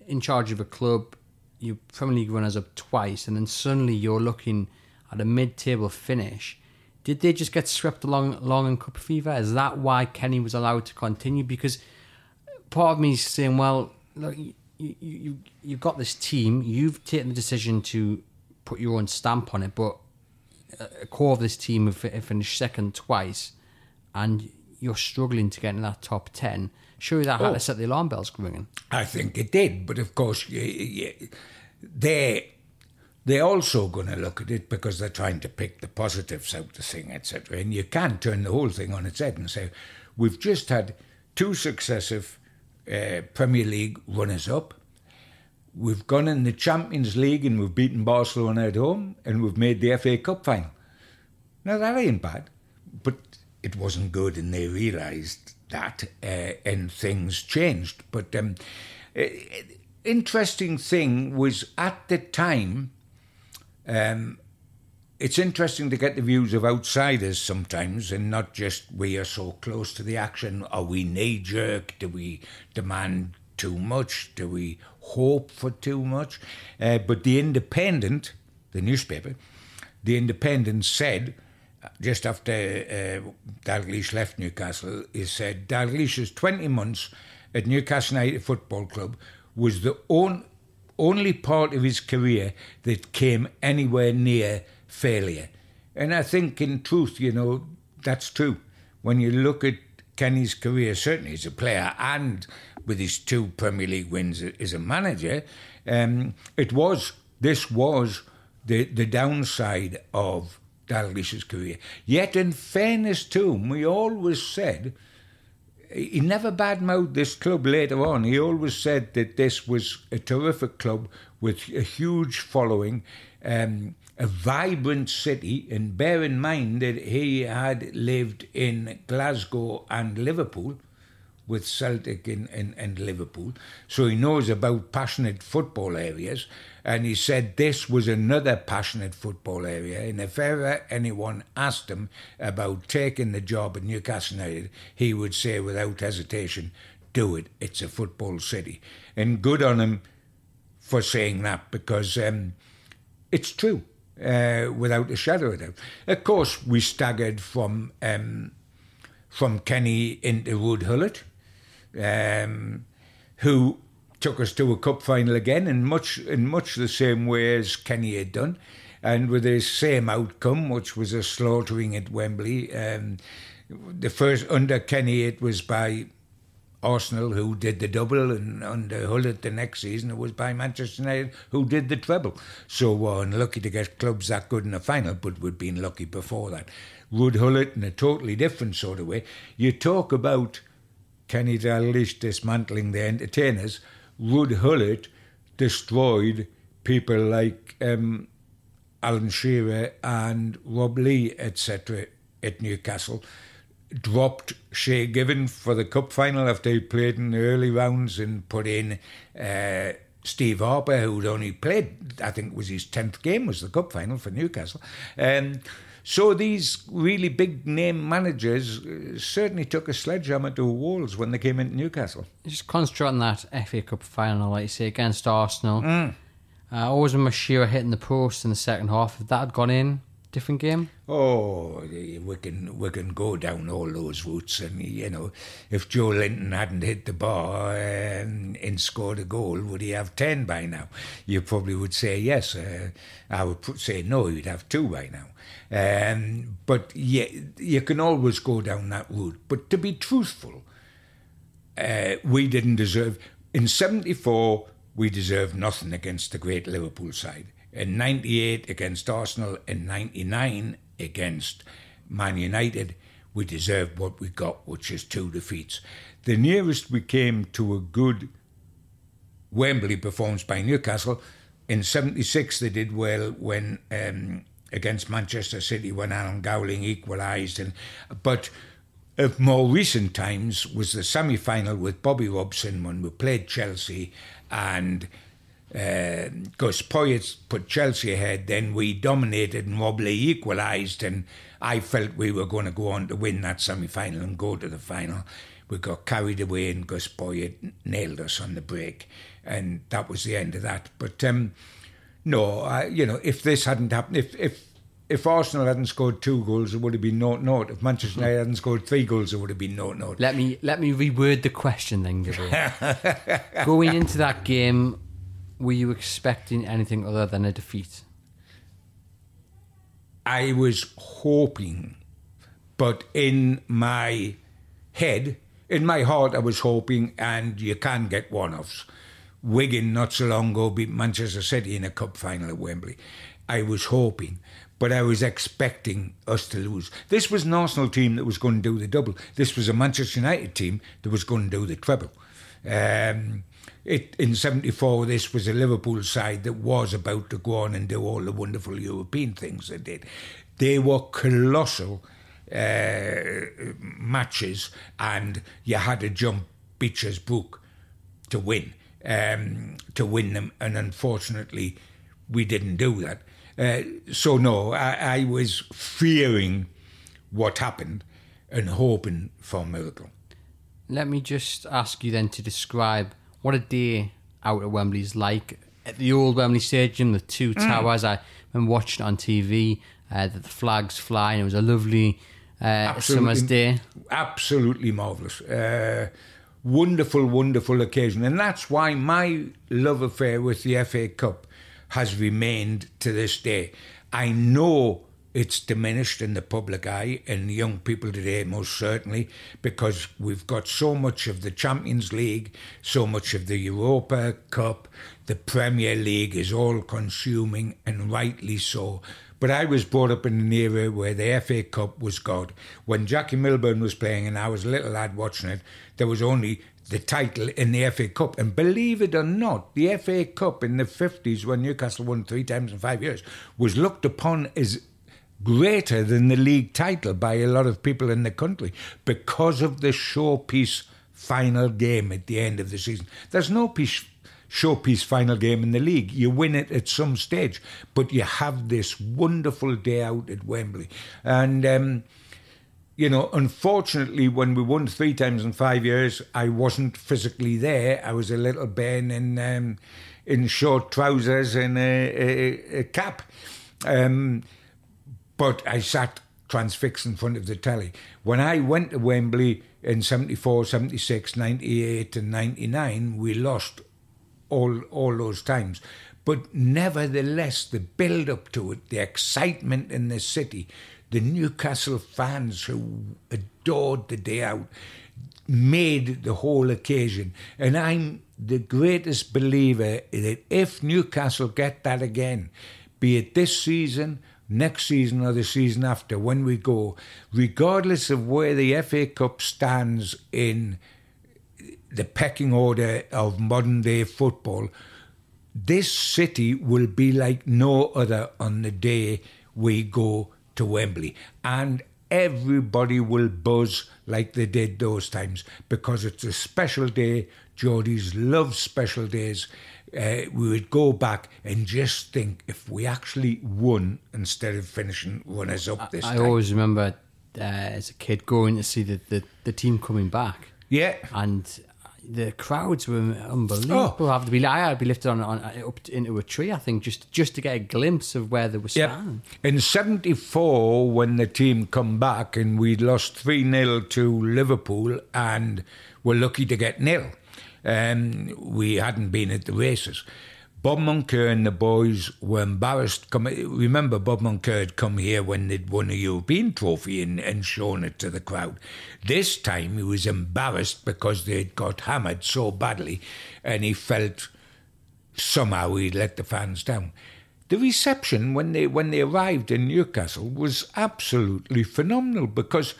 in charge of a club, your Premier League runners up twice, and then suddenly you're looking at a mid-table finish. Did they just get swept along in cup fever? Is that why Kenny was allowed to continue? Because part of me is saying, well, look, you've got this team, you've taken the decision to put your own stamp on it, but a core of this team have finished second twice, and you're struggling to get in that top 10. Surely that had to set the alarm bells ringing. I think it did, but of course they're also going to look at it because they're trying to pick the positives out the thing, etc. And you can't turn the whole thing on its head and say we've just had 2 successive Premier League runners-up. We've gone in the Champions League and we've beaten Barcelona at home and we've made the FA Cup final. Now, that ain't bad, but it wasn't good, and they realised that and things changed. But interesting thing was, at the time, it's interesting to get the views of outsiders sometimes, and not just we are so close to the action. Are we knee-jerk? Do we demand too much? Do we hope for too much? But The Independent, the newspaper, The Independent said, just after Dalglish left Newcastle, he said, Dalglish's 20 months at Newcastle United Football Club was the only part of his career that came anywhere near failure. And I think, in truth, you know, that's true. When you look at Kenny's career, certainly as a player and with his 2 Premier League wins as a manager, this was the downside of Dalglish's career. Yet, in fairness to him, we always said, he never badmouthed this club later on. He always said that this was a terrific club with a huge following, a vibrant city, and bear in mind that he had lived in Glasgow and Liverpool, with Celtic and Liverpool. So he knows about passionate football areas, and he said this was another passionate football area, and if ever anyone asked him about taking the job at Newcastle United, he would say without hesitation, do it, it's a football city. And good on him for saying that, because it's true, without a shadow of doubt. Of course, we staggered from Kenny into Ruud Gullit. who took us to a cup final again in much the same way as Kenny had done, and with the same outcome, which was a slaughtering at Wembley. The first under Kenny, it was by Arsenal, who did the double, and under Hullett the next season, it was by Manchester United, who did the treble. So we're unlucky to get clubs that good in the final, but we'd been lucky before that. Ruud Gullit, in a totally different sort of way. You talk about Kenny Dalglish dismantling the entertainers. Ruud Gullit destroyed people like Alan Shearer and Rob Lee, etc., at Newcastle. Dropped Shay Given for the cup final after he played in the early rounds, and put in Steve Harper, who'd only played, I think it was his 10th game, was the cup final for Newcastle. So these really big name managers certainly took a sledgehammer to walls when they came into Newcastle. Just concentrate on that FA Cup final, like you say, against Arsenal. I always remember Shearer hitting the post in the second half. If that had gone in, different game. Oh, we can go down all those routes, and you know, if Joelinton hadn't hit the bar and scored a goal, would he have 10 by now? You probably would say yes. I would say no, he'd have 2 by now. But yeah, you can always go down that route. But to be truthful, we didn't deserve. In '74, we deserved nothing against the great Liverpool side. In 98 against Arsenal, in 99 against Man United, we deserved what we got, which is 2 defeats. The nearest we came to a good Wembley performance by Newcastle, in '76 they did well when against Manchester City, when Alan Gowling equalised. But of more recent times was the semi-final with Bobby Robson, when we played Chelsea, and Gus Poyet put Chelsea ahead, then we dominated and Rob Lee equalised, and I felt we were going to go on to win that semi-final and go to the final. We got carried away and Gus Poyet nailed us on the break, and that was the end of that. But if this hadn't happened, if Arsenal hadn't scored 2 goals, it would have been 0-0. If Manchester United hadn't scored 3 goals, it would have been 0-0. Let me reword the question then, Gibbo. Going into that game, were you expecting anything other than a defeat? I was hoping, but in my head, in my heart, I was hoping, and you can get one-offs. Wigan not so long ago beat Manchester City in a cup final at Wembley. I was hoping, but I was expecting us to lose. This was an Arsenal team that was going to do the double. This was a Manchester United team that was going to do the treble. In '74, this was a Liverpool side that was about to go on and do all the wonderful European things they did. They were colossal matches, and you had to jump Beecher's Brook to win them, and unfortunately, we didn't do that. So I was fearing what happened and hoping for a miracle. Let me just ask you then to describe what a day out at Wembley's like. At the old Wembley Stadium, the 2 towers, I remember watching it on TV, that the flags flying. It was a lovely summer's day. Absolutely marvellous. Wonderful, wonderful occasion. And that's why my love affair with the FA Cup has remained to this day. I know it's diminished in the public eye, and young people today most certainly, because we've got so much of the Champions League, so much of the Europa Cup, the Premier League is all-consuming, and rightly so. But I was brought up in an era where the FA Cup was God. When Jackie Milburn was playing and I was a little lad watching it, there was only the title in the FA Cup. And believe it or not, the FA Cup in the 50s, when Newcastle won 3 times in 5 years, was looked upon as greater than the league title by a lot of people in the country because of the showpiece final game at the end of the season. There's no showpiece final game in the league. You win it at some stage, but you have this wonderful day out at Wembley. And, unfortunately, when we won 3 times in 5 years, I wasn't physically there. I was a little Ben in short trousers and a cap. But I sat transfixed in front of the telly. When I went to Wembley, in 74, 76, 98 and 99, we lost all those times. But nevertheless, the build-up to it, the excitement in the city, the Newcastle fans who adored the day out, made the whole occasion. And I'm the greatest believer that if Newcastle get that again, be it this season, next season or the season after, when we go, regardless of where the FA Cup stands in the pecking order of modern-day football, this city will be like no other on the day we go to Wembley. And everybody will buzz like they did those times, because it's a special day. Geordies love special days. We would go back and just think, if we actually won instead of finishing runners-up this time. I always remember as a kid going to see the team coming back. Yeah. And the crowds were unbelievable. Oh. I'd be lifted on up into a tree, I think, just to get a glimpse of where they were standing. Yep. In 74, when the team come back and we lost 3-0 to Liverpool and were lucky to get nil. We hadn't been at the races. Bob Moncur and the boys were embarrassed. Remember, Bob Moncur had come here when they'd won a European trophy and shown it to the crowd. This time he was embarrassed because they'd got hammered so badly, and he felt somehow he'd let the fans down. The reception when they arrived in Newcastle was absolutely phenomenal, because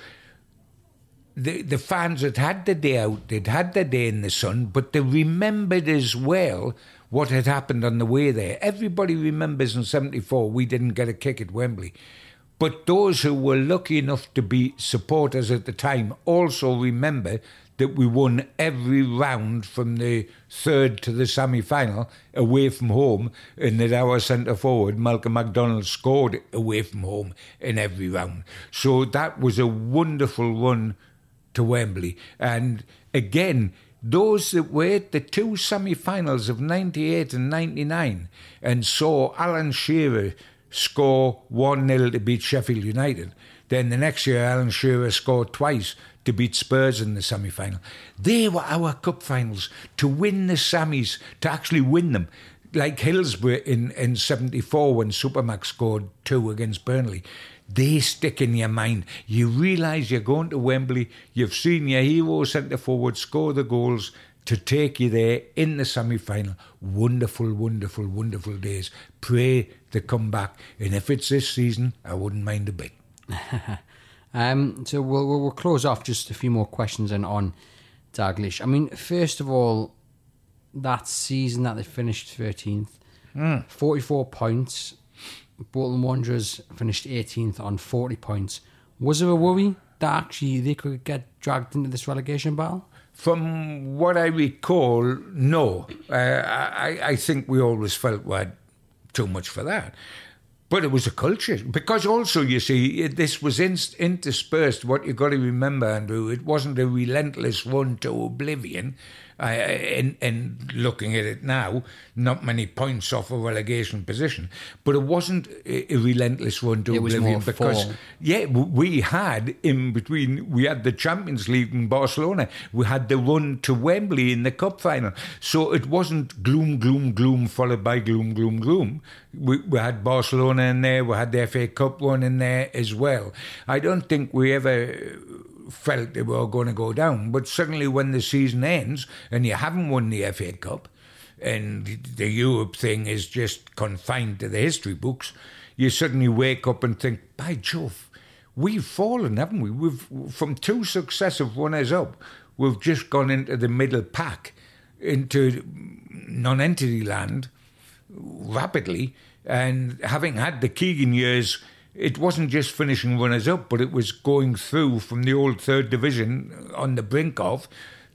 the fans had had the day out, they'd had the day in the sun, but they remembered as well what had happened on the way there. Everybody remembers in 74 we didn't get a kick at Wembley. But those who were lucky enough to be supporters at the time also remember that we won every round from the third to the semi-final away from home, and that our centre-forward, Malcolm MacDonald, scored away from home in every round. So that was a wonderful run to Wembley. And again, those that were at the two semi-finals of 98 and 99 and saw Alan Shearer score 1-0 to beat Sheffield United. Then the next year, Alan Shearer scored twice to beat Spurs in the semi-final. They were our cup finals, to win the semis, to actually win them. Like Hillsborough in 74 when Supermax scored 2 against Burnley. They stick in your mind. You realise you're going to Wembley, you've seen your hero centre-forward score the goals to take you there in the semi-final. Wonderful, wonderful, wonderful days. Pray they come back. And if it's this season, I wouldn't mind a bit. So we'll close off just a few more questions and on Dalglish. I mean, first of all, that season that they finished 13th, 44 points. Bolton Wanderers finished 18th on 40 points. Was there a worry that actually they could get dragged into this relegation battle? From what I recall, no. I think we always felt we had too much for that. But it was a culture. Because also, you see, this was interspersed. What you've got to remember, Andrew, it wasn't a relentless run to oblivion. And looking at it now, not many points off a relegation position, but it wasn't a relentless run to oblivion, because form. Yeah, we had in between, we had the Champions League in Barcelona, we had the run to Wembley in the cup final, so it wasn't gloom, gloom, gloom followed by gloom, gloom, gloom. We had Barcelona in there, we had the FA Cup run in there as well. I don't think we ever felt they were going to go down, but suddenly when the season ends and you haven't won the FA Cup and the Europe thing is just confined to the history books, you suddenly wake up and think, by Jove, we've fallen, haven't we? We've, from two successive runners-up, we've just gone into the middle pack, into non-entity land rapidly, and having had the Keegan years, it wasn't just finishing runners-up, but it was going through from the old third division on the brink of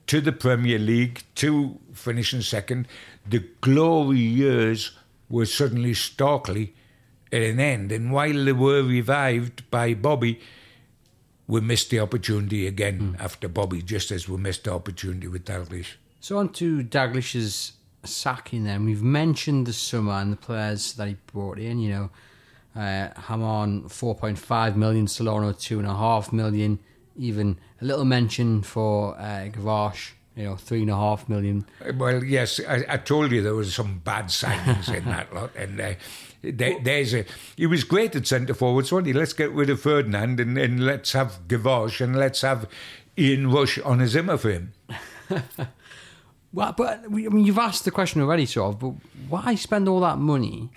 to the Premier League to finishing second. The glory years were suddenly starkly at an end. And while they were revived by Bobby, we missed the opportunity again after Bobby, just as we missed the opportunity with Dalglish. So on to Dalglish's sacking then. We've mentioned the summer and the players that he brought in, you know. Hamon, 4.5 million, Solano, 2.5 million, even a little mention for Gavash, you know, $3.5 million. Well, yes, I told you there was some bad signings in that lot, and he was great at centre forwards, wasn't he? Let's get rid of Ferdinand and let's have Gavash and let's have Ian Rush on a Zimmer for him. Well, but I mean, you've asked the question already, sort of. But why spend all that money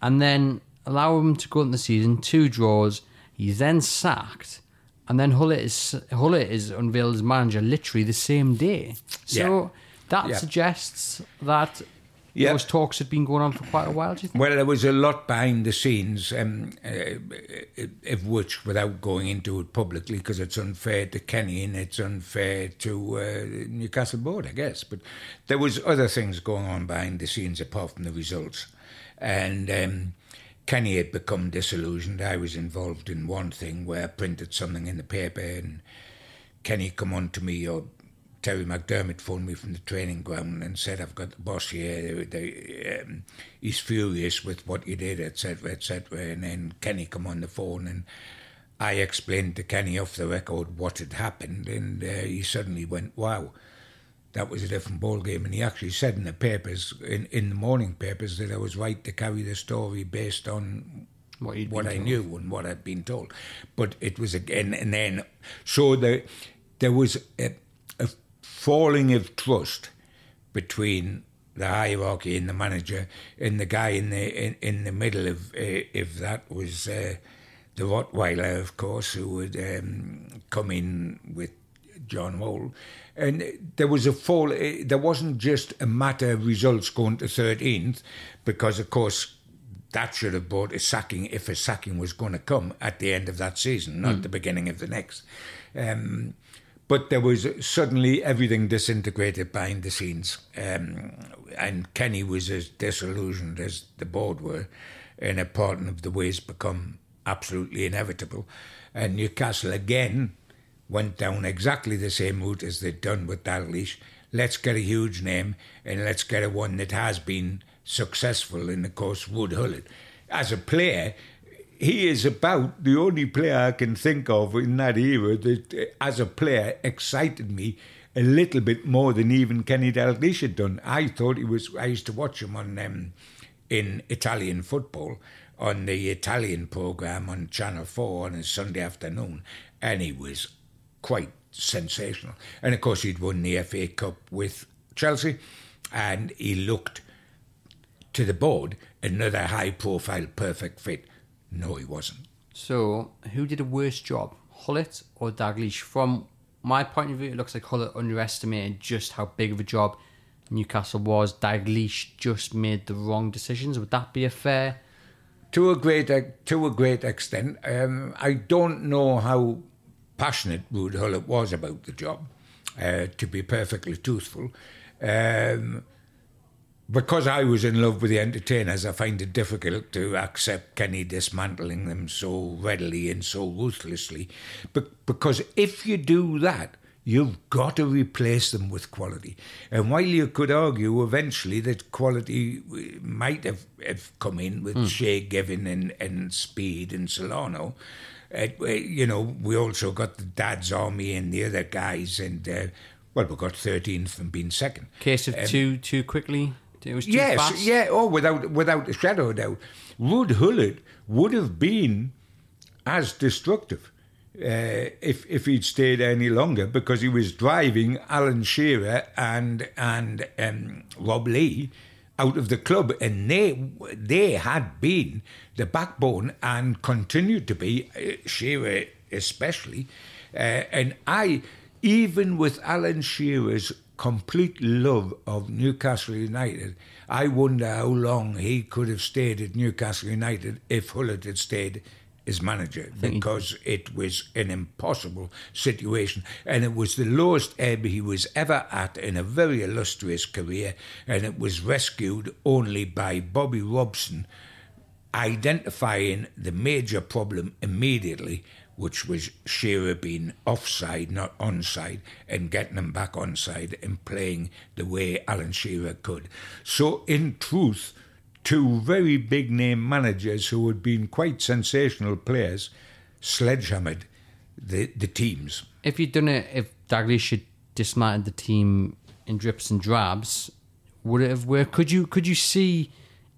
and then allow him to go into the season, 2 draws? He's then sacked, and then Hullet is unveiled as manager literally the same day. So that suggests that those talks had been going on for quite a while, do you think? Well, there was a lot behind the scenes, of which, without going into it publicly, because it's unfair to Kenny and it's unfair to Newcastle Board, I guess. But there was other things going on behind the scenes apart from the results. And Kenny had become disillusioned. I was involved in one thing where I printed something in the paper and Kenny come on to me, or Terry McDermott phoned me from the training ground and said, I've got the boss here, he's furious with what you did, etc, etc. And then Kenny come on the phone and I explained to Kenny off the record what had happened, and he suddenly went, wow, that was a different ball game. And he actually said in the papers, in the morning papers, that I was right to carry the story based on what I knew and what I'd been told. But it was again, and then so there was a falling of trust between the hierarchy and the manager, and the guy in the middle of if that was the Rottweiler, of course, who would come in with John Hall. And there was a fall. There wasn't just a matter of results going to 13th, because, of course, that should have brought a sacking, if a sacking was going to come, at the end of that season, not the beginning of the next. But there was suddenly everything disintegrated behind the scenes. And Kenny was as disillusioned as the board were, and a pattern of the ways become absolutely inevitable. And Newcastle, again, went down exactly the same route as they'd done with Dalglish. Let's get a huge name, and let's get a one that has been successful, and of course, Ruud Gullit. As a player, he is about the only player I can think of in that era that, as a player, excited me a little bit more than even Kenny Dalglish had done. I thought he was. I used to watch him on in Italian football, on the Italian programme on Channel 4 on a Sunday afternoon, and he was quite sensational. And of course, he'd won the FA Cup with Chelsea, and he looked, to the board, another high-profile perfect fit. No, he wasn't. So, who did a worse job, Hullet or Dalglish? From my point of view, it looks like Hullet underestimated just how big of a job Newcastle was. Dalglish just made the wrong decisions. Would that be a fair? To a great extent. I don't know how passionate Ruud Gullit was about the job, to be perfectly truthful. Because I was in love with the entertainers, I find it difficult to accept Kenny dismantling them so readily and so ruthlessly. But because if you do that, you've got to replace them with quality. And while you could argue eventually that quality might have come in with Shay Given and Speed and Solano, you know, we also got the Dad's Army and the other guys, and we got 13th from being second. Case of too quickly. It was too fast. Yes, without a shadow of doubt, Ruud Gullit would have been as destructive if he'd stayed any longer, because he was driving Alan Shearer and Rob Lee out of the club, and they had been the backbone and continued to be, Shearer especially. And I, even with Alan Shearer's complete love of Newcastle United, I wonder how long he could have stayed at Newcastle United if Hullet had stayed as manager, because it was an impossible situation, and it was the lowest ebb he was ever at in a very illustrious career, and it was rescued only by Bobby Robson identifying the major problem immediately, which was Shearer being offside, not onside, and getting him back onside and playing the way Alan Shearer could. So, in truth, two very big-name managers who had been quite sensational players sledgehammered the teams. If you'd done it, if Dalglish had dismantled the team in drips and drabs, would it have worked? Could you see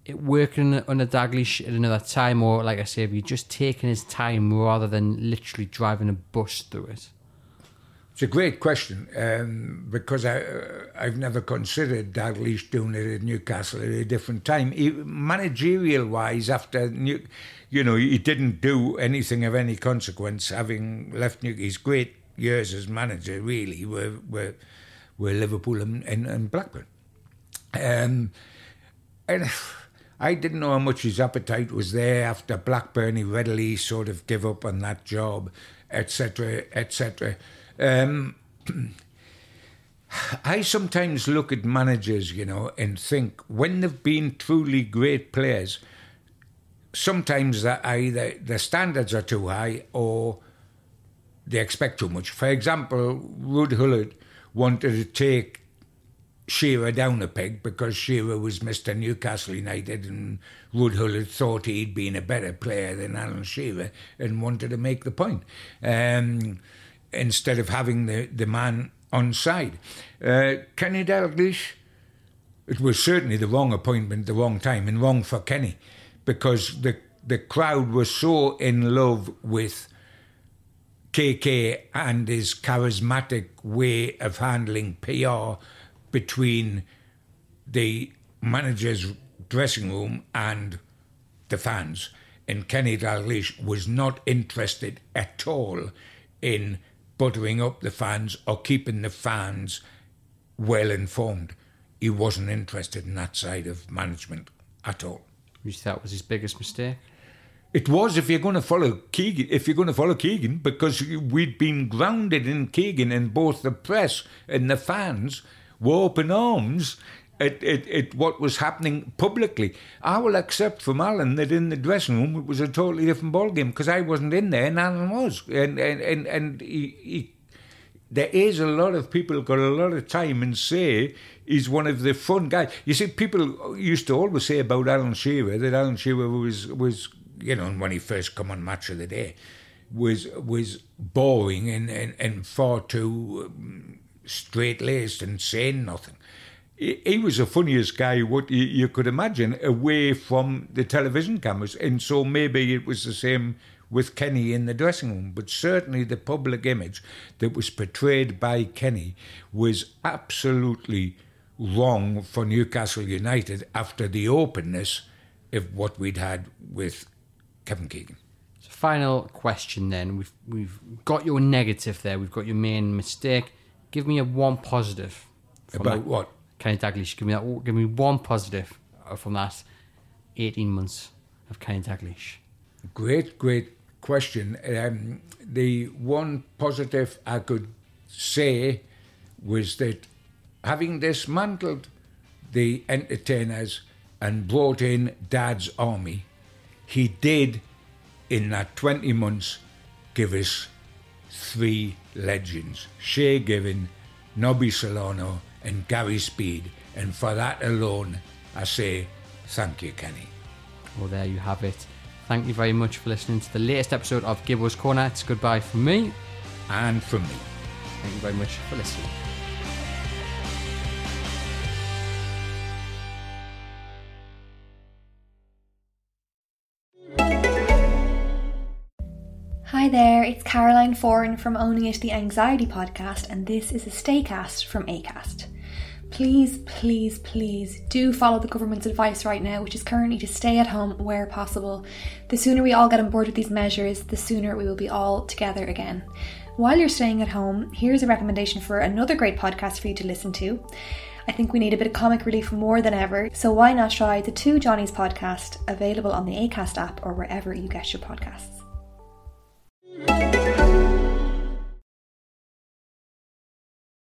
it working under Dalglish at another time? Or, like I say, if you'd just taken his time rather than literally driving a bus through it? It's a great question, because I've never considered Dalglish doing it at Newcastle at a different time. Managerial-wise, after he didn't do anything of any consequence, having left Newcastle. His great years as manager really were Liverpool and Blackburn. And I didn't know how much his appetite was there after Blackburn. He readily sort of gave up on that job, etc., etc. I sometimes look at managers, and think when they've been truly great players, sometimes that either the standards are too high or they expect too much. For example, Ruud Gullit wanted to take Shearer down a peg because Shearer was Mr. Newcastle United and Ruud Gullit thought he'd been a better player than Alan Shearer and wanted to make the point. Instead of having the man on side. Kenny Dalglish, it was certainly the wrong appointment, the wrong time, and wrong for Kenny, because the crowd was so in love with KK and his charismatic way of handling PR between the manager's dressing room and the fans. And Kenny Dalglish was not interested at all in buttering up the fans or keeping the fans well informed. He wasn't interested in that side of management at all. Which that was his biggest mistake. It was, if you're going to follow Keegan, because we'd been grounded in Keegan, and both the press and the fans were open arms at what was happening publicly. I will accept from Alan that in the dressing room it was a totally different ballgame, because I wasn't in there and Alan was. And he there is a lot of people who've got a lot of time and say he's one of the fun guys. You see, people used to always say about Alan Shearer that Alan Shearer was when he first come on Match of the Day, was boring and far too straight-laced and saying nothing. He was the funniest guy what you could imagine away from the television cameras, and so maybe it was the same with Kenny in the dressing room, but certainly the public image that was portrayed by Kenny was absolutely wrong for Newcastle United after the openness of what we'd had with Kevin Keegan. So final question then, we've got your negative there, we've got your main mistake. Give me one positive. About what? Kenny Dalglish, give me one positive from that 18 months of Kenny Dalglish. Great question. The one positive I could say was that having dismantled the entertainers and brought in Dad's Army, he did, in that 20 months, give us three legends. Shay Given, Nobby Solano and Gary Speed, and for that alone, I say thank you, Kenny. Well, there you have it. Thank you very much for listening to the latest episode of Gibbo's Corner. It's goodbye from me. And from me. Thank you very much for listening. Hi there, it's Caroline Foran from Owning It, the Anxiety Podcast, and this is a Staycast from Acast. Please, please, please do follow the government's advice right now, which is currently to stay at home where possible. The sooner we all get on board with these measures, the sooner we will be all together again. While you're staying at home, here's a recommendation for another great podcast for you to listen to. I think we need a bit of comic relief more than ever, so why not try the Two Johnnies podcast, available on the Acast app or wherever you get your podcasts.